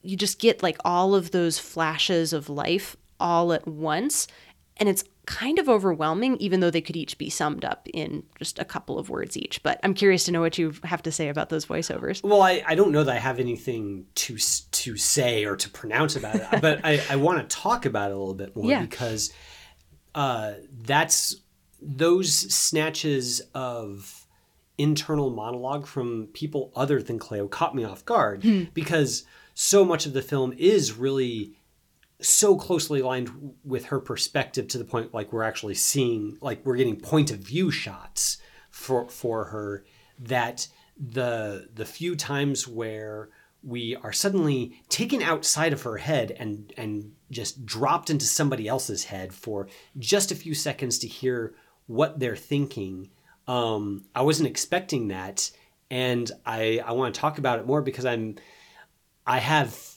you just get, like, all of those flashes of life all at once. And it's kind of overwhelming, even though they could each be summed up in just a couple of words each. But I'm curious to know what you have to say about those voiceovers. Well, I don't know that I have anything to say or to pronounce about it, but I want to talk about it a little bit more, because those snatches of internal monologue from people other than Cleo caught me off guard, because so much of the film is really so closely aligned with her perspective, to the point, like, we're actually seeing, like, we're getting point of view shots for her, that the few times where we are suddenly taken outside of her head and just dropped into somebody else's head for just a few seconds to hear what they're thinking. I wasn't expecting that. And I want to talk about it more because I have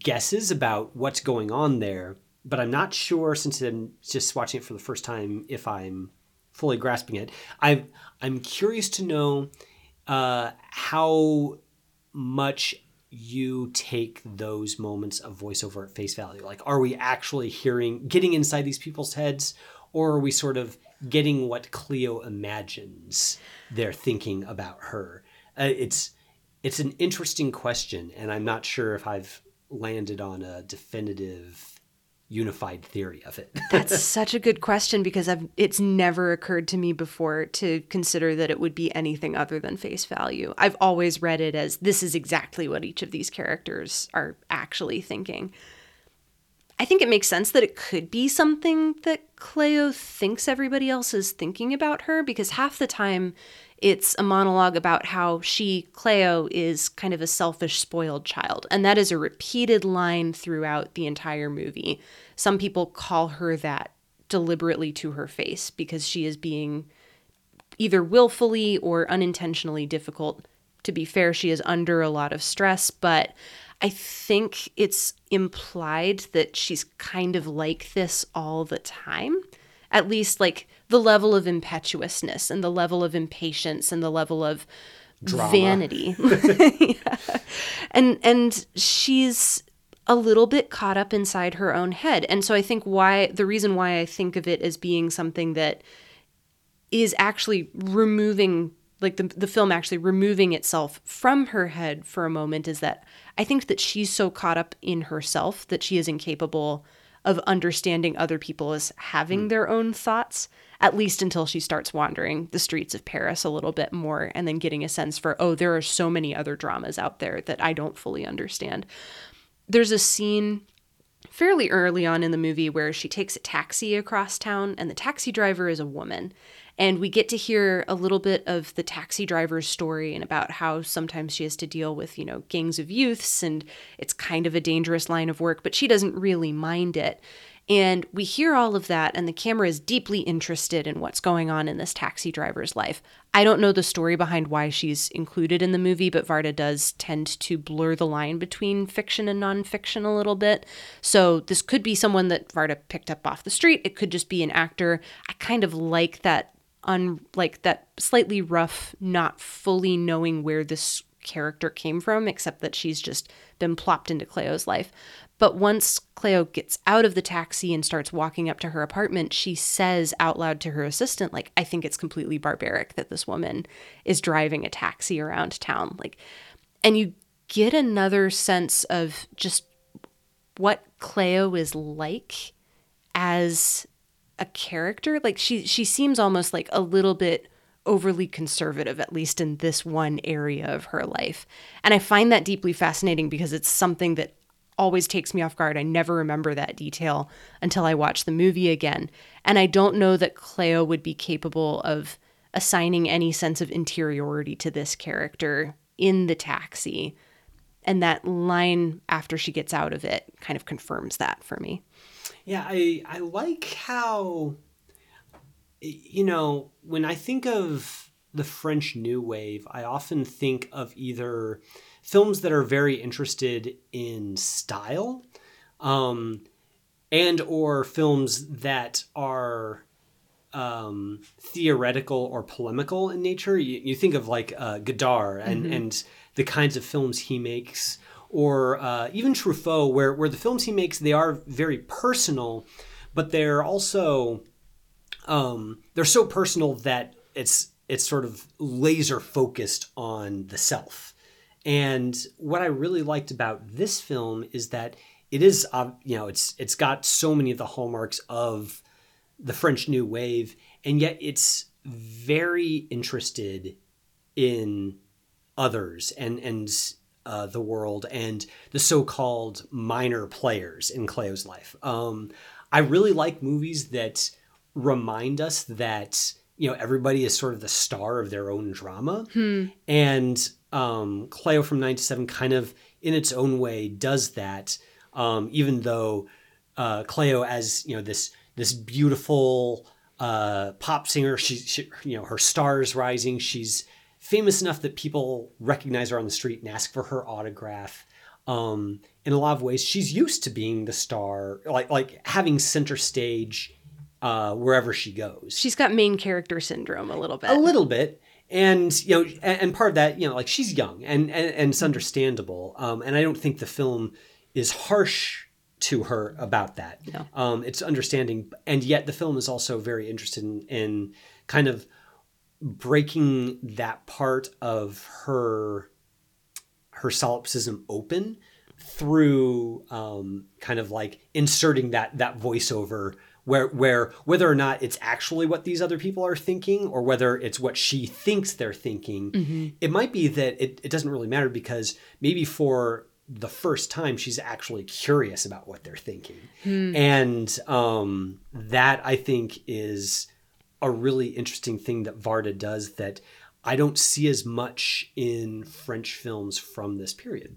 guesses about what's going on there, but I'm not sure, since I'm just watching it for the first time, if I'm fully grasping it. I'm curious to know how much you take those moments of voiceover at face value. Like, are we actually getting inside these people's heads, or are we sort of getting what Cleo imagines they're thinking about her? It's an interesting question, and I'm not sure if I've landed on a definitive, unified theory of it. That's such a good question, because it's never occurred to me before to consider that it would be anything other than face value. I've always read it as this is exactly what each of these characters are actually thinking. I think it makes sense that it could be something that Cleo thinks everybody else is thinking about her, because half the time it's a monologue about how she, Cleo, is kind of a selfish, spoiled child. And that is a repeated line throughout the entire movie. Some people call her that deliberately to her face because she is being either willfully or unintentionally difficult. To be fair, she is under a lot of stress, but I think it's implied that she's kind of like this all the time. At least, like, the level of impetuousness and the level of impatience and the level of drama. Vanity. Yeah. And she's a little bit caught up inside her own head. And so I think the reason why I think of it as being something that is actually removing, like, the film actually removing itself from her head for a moment, is that I think that she's so caught up in herself that she is incapable of understanding other people as having their own thoughts, at least until she starts wandering the streets of Paris a little bit more and then getting a sense for, oh, there are so many other dramas out there that I don't fully understand. There's a scene fairly early on in the movie where she takes a taxi across town, and the taxi driver is a woman. And we get to hear a little bit of the taxi driver's story and about how sometimes she has to deal with, you know, gangs of youths, and it's kind of a dangerous line of work, but she doesn't really mind it. And we hear all of that, and the camera is deeply interested in what's going on in this taxi driver's life. I don't know the story behind why she's included in the movie, but Varda does tend to blur the line between fiction and nonfiction a little bit. So this could be someone that Varda picked up off the street. It could just be an actor. I kind of like that. Like that slightly rough, not fully knowing where this character came from, except that she's just been plopped into Cleo's life. But once Cleo gets out of the taxi and starts walking up to her apartment, she says out loud to her assistant, like, I think it's completely barbaric that this woman is driving a taxi around town. Like, and you get another sense of just what Cleo is like as a character. Like, she seems almost like a little bit overly conservative, at least in this one area of her life. And I find that deeply fascinating because it's something that always takes me off guard. I never remember that detail until I watch the movie again. And I don't know that Cleo would be capable of assigning any sense of interiority to this character in the taxi. And that line after she gets out of it kind of confirms that for me. Yeah, I like how, you know, when I think of the French New Wave, I often think of either films that are very interested in style, and or films that are theoretical or polemical in nature. You think of, like, Godard and, mm-hmm. and the kinds of films he makes, or even Truffaut, where the films he makes, they are very personal, but they're also they're so personal that it's sort of laser focused on the self. And what I really liked about this film is that it is, you know, it's got so many of the hallmarks of the French New Wave, and yet it's very interested in others and the world and the so-called minor players in Cleo's life. I really like movies that remind us that you know, everybody is sort of the star of their own drama. And Cléo from 9 to 7 kind of, in its own way, does that, even though Cléo, as, you know, this beautiful pop singer, she, you know, her star is rising. She's famous enough that people recognize her on the street and ask for her autograph. In a lot of ways, she's used to being the star, like having center stage wherever she goes. She's got main character syndrome a little bit. And, you know, and part of that, you know, like, she's young and it's understandable. And I don't think the film is harsh to her about that. No. It's understanding. And yet the film is also very interested in kind of breaking that part of her solipsism open through kind of like inserting that voiceover where whether or not it's actually what these other people are thinking or whether it's what she thinks they're thinking, it might be that it doesn't really matter, because maybe for the first time she's actually curious about what they're thinking. And that, I think, is a really interesting thing that Varda does that I don't see as much in French films from this period.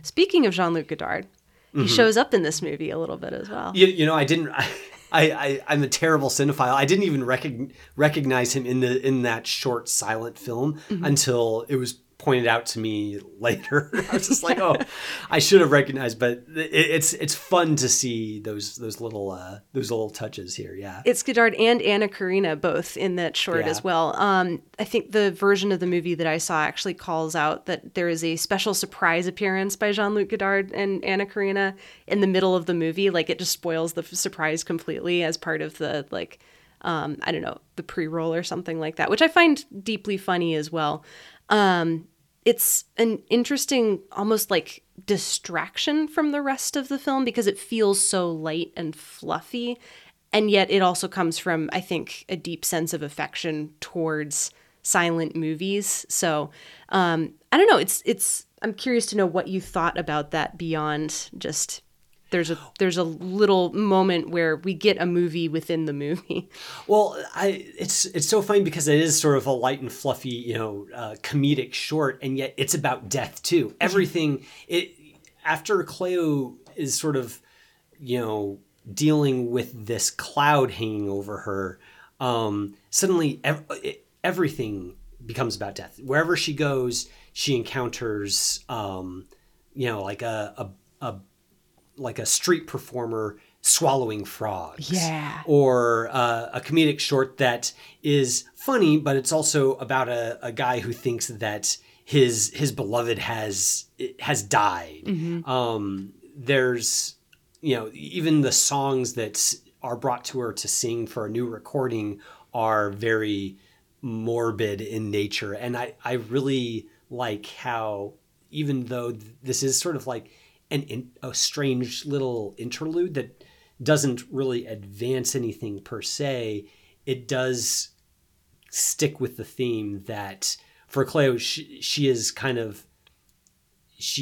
Speaking of Jean-Luc Godard, he shows up in this movie a little bit as well. You know, I'm a terrible cinephile. I didn't even recognize him in that short silent film until it was pointed out to me later. I was just like, oh, I should have recognized, but it's fun to see those little touches here. Yeah. It's Godard and Anna Karina both in that short as well. I think the version of the movie that I saw actually calls out that there is a special surprise appearance by Jean-Luc Godard and Anna Karina in the middle of the movie. Like, it just spoils the surprise completely as part of the, like, I don't know, the pre-roll or something like that, which I find deeply funny as well. It's an interesting, almost like distraction from the rest of the film, because it feels so light and fluffy. And yet it also comes from, I think, a deep sense of affection towards silent movies. So, I don't know. I'm curious to know what you thought about that beyond just there's a little moment where we get a movie within the movie. Well, it's so funny, because it is sort of a light and fluffy, you know, comedic short, and yet it's about death too. Everything after Cléo is sort of, you know, dealing with this cloud hanging over her, suddenly everything becomes about death. Wherever she goes, she encounters, you know, like a street performer swallowing frogs, or a comedic short that is funny, but it's also about a guy who thinks that his beloved has died. There's, you know, even the songs that are brought to her to sing for a new recording are very morbid in nature. And I really like how, even though this is sort of like a strange little interlude that doesn't really advance anything per se, it does stick with the theme that for Cléo, she is kind of,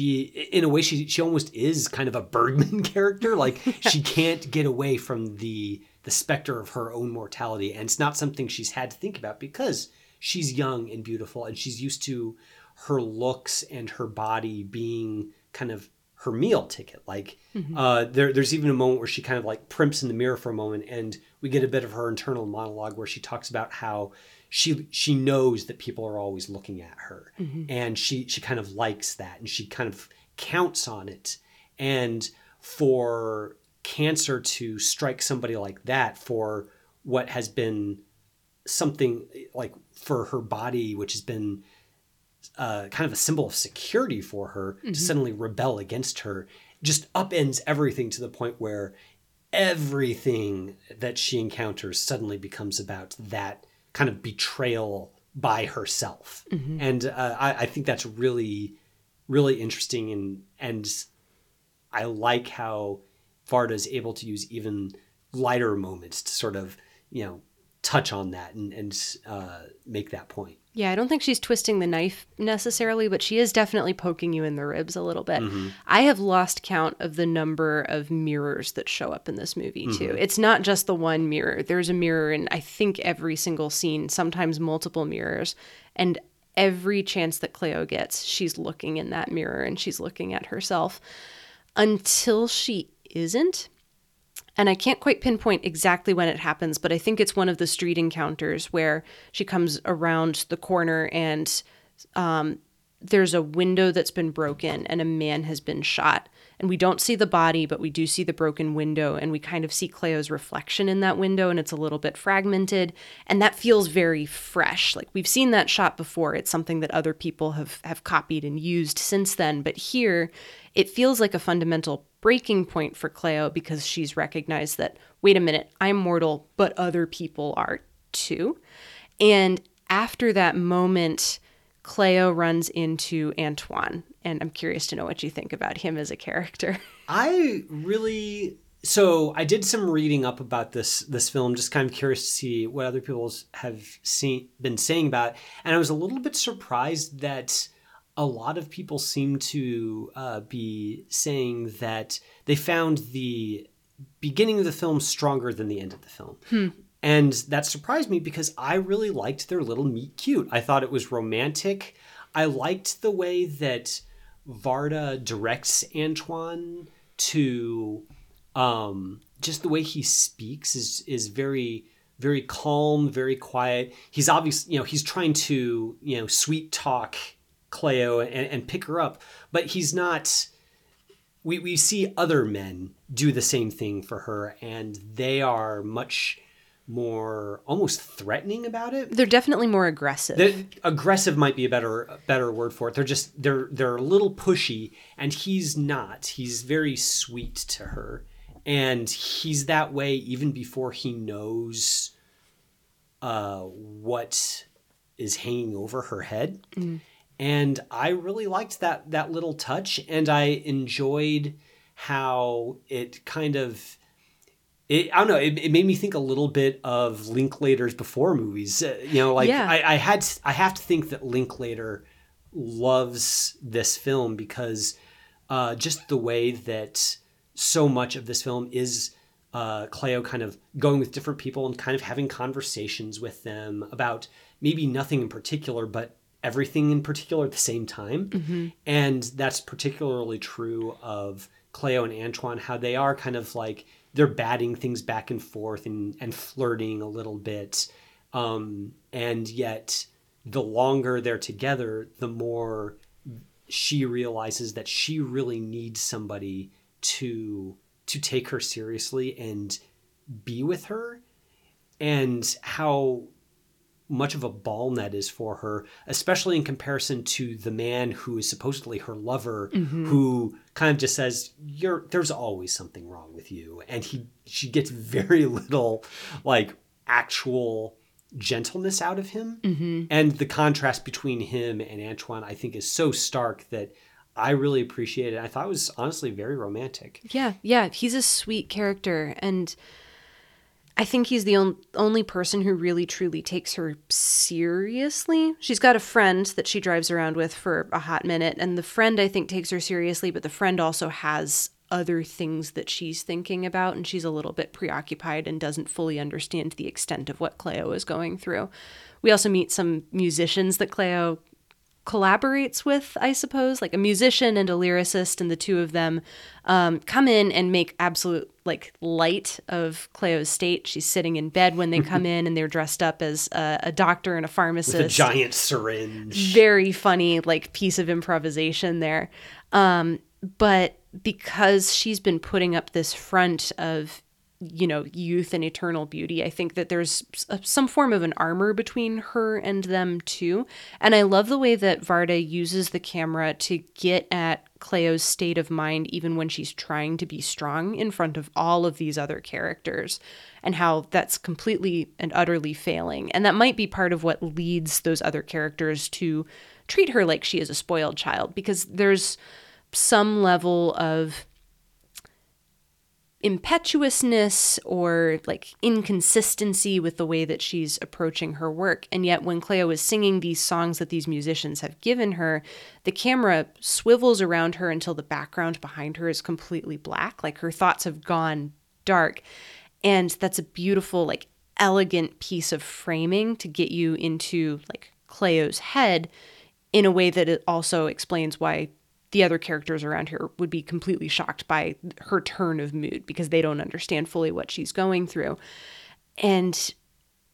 in a way, she almost is kind of a Bergman character. Like, she can't get away from the specter of her own mortality. And it's not something she's had to think about, because she's young and beautiful, and she's used to her looks and her body being kind of her meal ticket. Like, there's even a moment where she kind of like primps in the mirror for a moment, and we get a bit of her internal monologue where she talks about how she knows that people are always looking at her, and she kind of likes that, and she kind of counts on it. And for cancer to strike somebody like that, for what has been something like, for her body, which has been kind of a symbol of security for her, to suddenly rebel against her, just upends everything, to the point where everything that she encounters suddenly becomes about that kind of betrayal by herself. And I think that's really, really interesting. And I like how Varda is able to use even lighter moments to sort of, you know, touch on that and make that point. Yeah, I don't think she's twisting the knife necessarily, but she is definitely poking you in the ribs a little bit. Mm-hmm. I have lost count of the number of mirrors that show up in this movie, too. Mm-hmm. It's not just the one mirror. There's a mirror in, I think, every single scene, sometimes multiple mirrors. And every chance that Cleo gets, she's looking in that mirror and she's looking at herself until she isn't. And I can't quite pinpoint exactly when it happens, but I think it's one of the street encounters where she comes around the corner and there's a window that's been broken and a man has been shot. And we don't see the body, but we do see the broken window, and we kind of see Cleo's reflection in that window, and it's a little bit fragmented. And that feels very fresh. Like, we've seen that shot before. It's something that other people have copied and used since then. But here, it feels like a fundamental breaking point for Cleo, because she's recognized that, wait a minute, I'm mortal, but other people are too. And after that moment, Cleo runs into Antoine, and I'm curious to know what you think about him as a character. I did some reading up about this film, just kind of curious to see what other people have been saying about it, and I was a little bit surprised that a lot of people seem to be saying that they found the beginning of the film stronger than the end of the film. And that surprised me, because I really liked their little meet cute. I thought it was romantic. I liked the way that Varda directs Antoine to just the way he speaks is very, very calm, very quiet. He's obviously, he's trying to, sweet talk Cleo and pick her up, but he's not. We see other men do the same thing for her, and they are much more almost threatening about it. They're definitely more aggressive. Aggressive might be a better word for it. They're a little pushy, and he's not. He's very sweet to her, and he's that way even before he knows what is hanging over her head. Mm. And I really liked that little touch, and I enjoyed how it kind of, I don't know, it made me think a little bit of Linklater's Before movies. I have to think that Linklater loves this film, because just the way that so much of this film is Cleo kind of going with different people and kind of having conversations with them about maybe nothing in particular, but everything in particular at the same time. Mm-hmm. And that's particularly true of Cleo and Antoine, how they are kind of like, they're batting things back and forth and flirting a little bit. And yet the longer they're together, the more she realizes that she really needs somebody to take her seriously and be with her, and how much of a ball that is for her, especially in comparison to the man who is supposedly her lover, mm-hmm. who kind of just says, there's always something wrong with you. And she gets very little like actual gentleness out of him. Mm-hmm. And the contrast between him and Antoine, I think, is so stark that I really appreciate it. I thought it was honestly very romantic. Yeah. He's a sweet character, and I think he's the only person who really truly takes her seriously. She's got a friend that she drives around with for a hot minute, and the friend, I think, takes her seriously, but the friend also has other things that she's thinking about, and she's a little bit preoccupied and doesn't fully understand the extent of what Cleo is going through. We also meet some musicians that Cleo collaborates with, I suppose, like a musician and a lyricist, and the two of them come in and make absolute like light of Cleo's state. She's sitting in bed when they come in, and they're dressed up as a doctor and a pharmacist with a giant syringe. Very funny like piece of improvisation there, but because she's been putting up this front of youth and eternal beauty, I think that there's some form of an armor between her and them too. And I love the way that Varda uses the camera to get at Cleo's state of mind, even when she's trying to be strong in front of all of these other characters, and how that's completely and utterly failing. And that might be part of what leads those other characters to treat her like she is a spoiled child, because there's some level of impetuousness or like inconsistency with the way that she's approaching her work. And yet when Cléo is singing these songs that these musicians have given her, the camera swivels around her until the background behind her is completely black. Like her thoughts have gone dark. And that's a beautiful, like elegant piece of framing to get you into like Cléo's head in a way that it also explains why the other characters around her would be completely shocked by her turn of mood because they don't understand fully what she's going through. And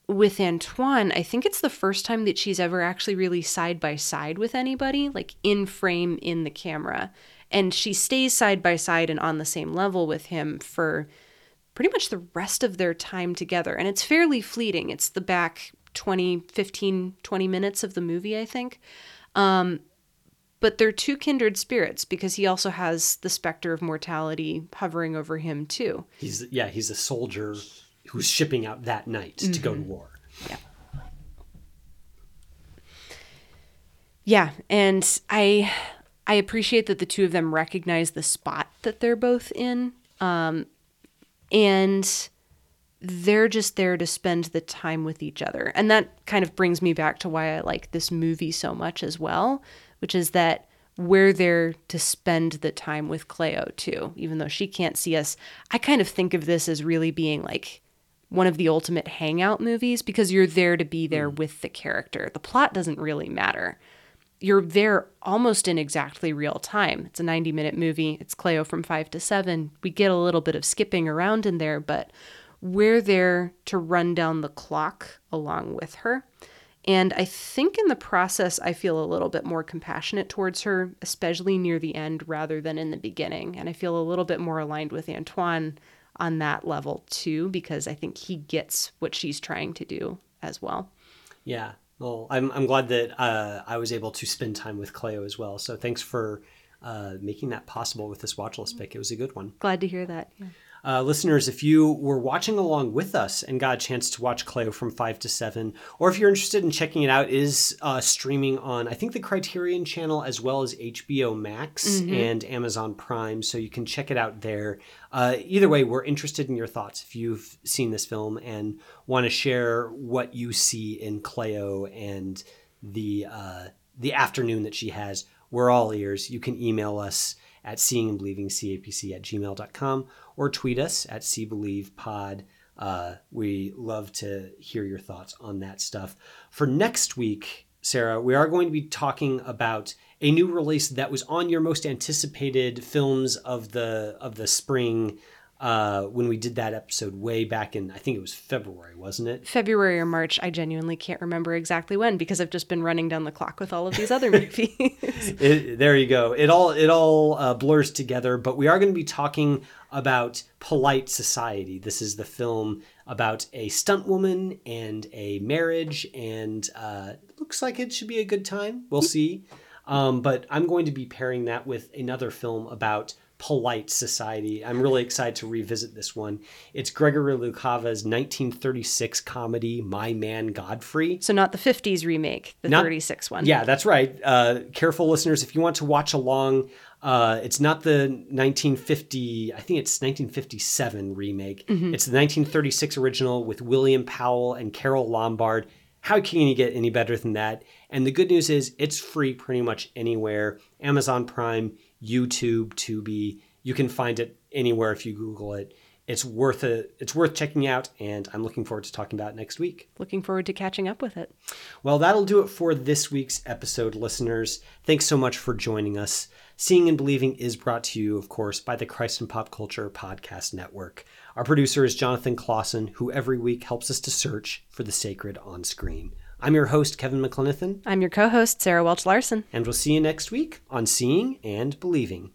with Antoine, I think it's the first time that she's ever actually really side by side with anybody, like in frame in the camera. And she stays side by side and on the same level with him for pretty much the rest of their time together. And it's fairly fleeting. It's the back 20 minutes of the movie, I think. But they're two kindred spirits because he also has the specter of mortality hovering over him too. He's a soldier who's shipping out that night to go to war. Yeah, and I appreciate that the two of them recognize the spot that they're both in, and they're just there to spend the time with each other. And that kind of brings me back to why I like this movie so much as well, which is that we're there to spend the time with Cléo too, even though she can't see us. I kind of think of this as really being like one of the ultimate hangout movies because you're there to be there with the character. The plot doesn't really matter. You're there almost in exactly real time. It's a 90-minute movie. It's Cléo from 5 to 7. We get a little bit of skipping around in there, but we're there to run down the clock along with her. And I think in the process, I feel a little bit more compassionate towards her, especially near the end rather than in the beginning. And I feel a little bit more aligned with Antoine on that level too, because I think he gets what she's trying to do as well. Yeah. Well, I'm glad that I was able to spend time with Cléo as well. So thanks for making that possible with this watch list pick. It was a good one. Glad to hear that. Yeah. Listeners, if you were watching along with us and got a chance to watch Cléo from 5 to 7, or if you're interested in checking it out, it is streaming on, I think, the Criterion Channel as well as HBO Max and Amazon Prime, so you can check it out there. Either way, we're interested in your thoughts if you've seen this film and want to share what you see in Cléo and the afternoon that she has. We're all ears. You can email us at seeingandbelievingcapc@gmail.com or tweet us at SeeBelievePOD. We love to hear your thoughts on that stuff. For next week, Sarah, we are going to be talking about a new release that was on your most anticipated films of the spring when we did that episode way back in, I think it was February, wasn't it? February or March. I genuinely can't remember exactly when because I've just been running down the clock with all of these other movies. There you go. It all blurs together, but we are going to be talking about Polite Society. This is the film about a stunt woman and a marriage, and looks like it should be a good time. We'll see. But I'm going to be pairing that with another film about Polite Society. I'm really excited to revisit this one. It's Gregory Lucava's 1936 comedy, My Man Godfrey. So not the 50s remake, the 36 one. Yeah, that's right. Careful listeners, if you want to watch along, it's not the 1950, I think it's 1957 remake. It's the 1936 original with William Powell and Carole Lombard. How can you get any better than that? And the good news is it's free pretty much anywhere. Amazon Prime, YouTube, Tubi. You can find it anywhere if you Google it. It's worth checking out, and I'm looking forward to talking about it next week. Looking forward to catching up with it. Well, that'll do it for this week's episode, listeners. Thanks so much for joining us. Seeing and Believing is brought to you, of course, by the Christ and Pop Culture Podcast Network. Our producer is Jonathan Clausen, who every week helps us to search for the sacred on screen. I'm your host, Kevin McLenathan. I'm your co-host, Sarah Welch-Larson. And we'll see you next week on Seeing and Believing.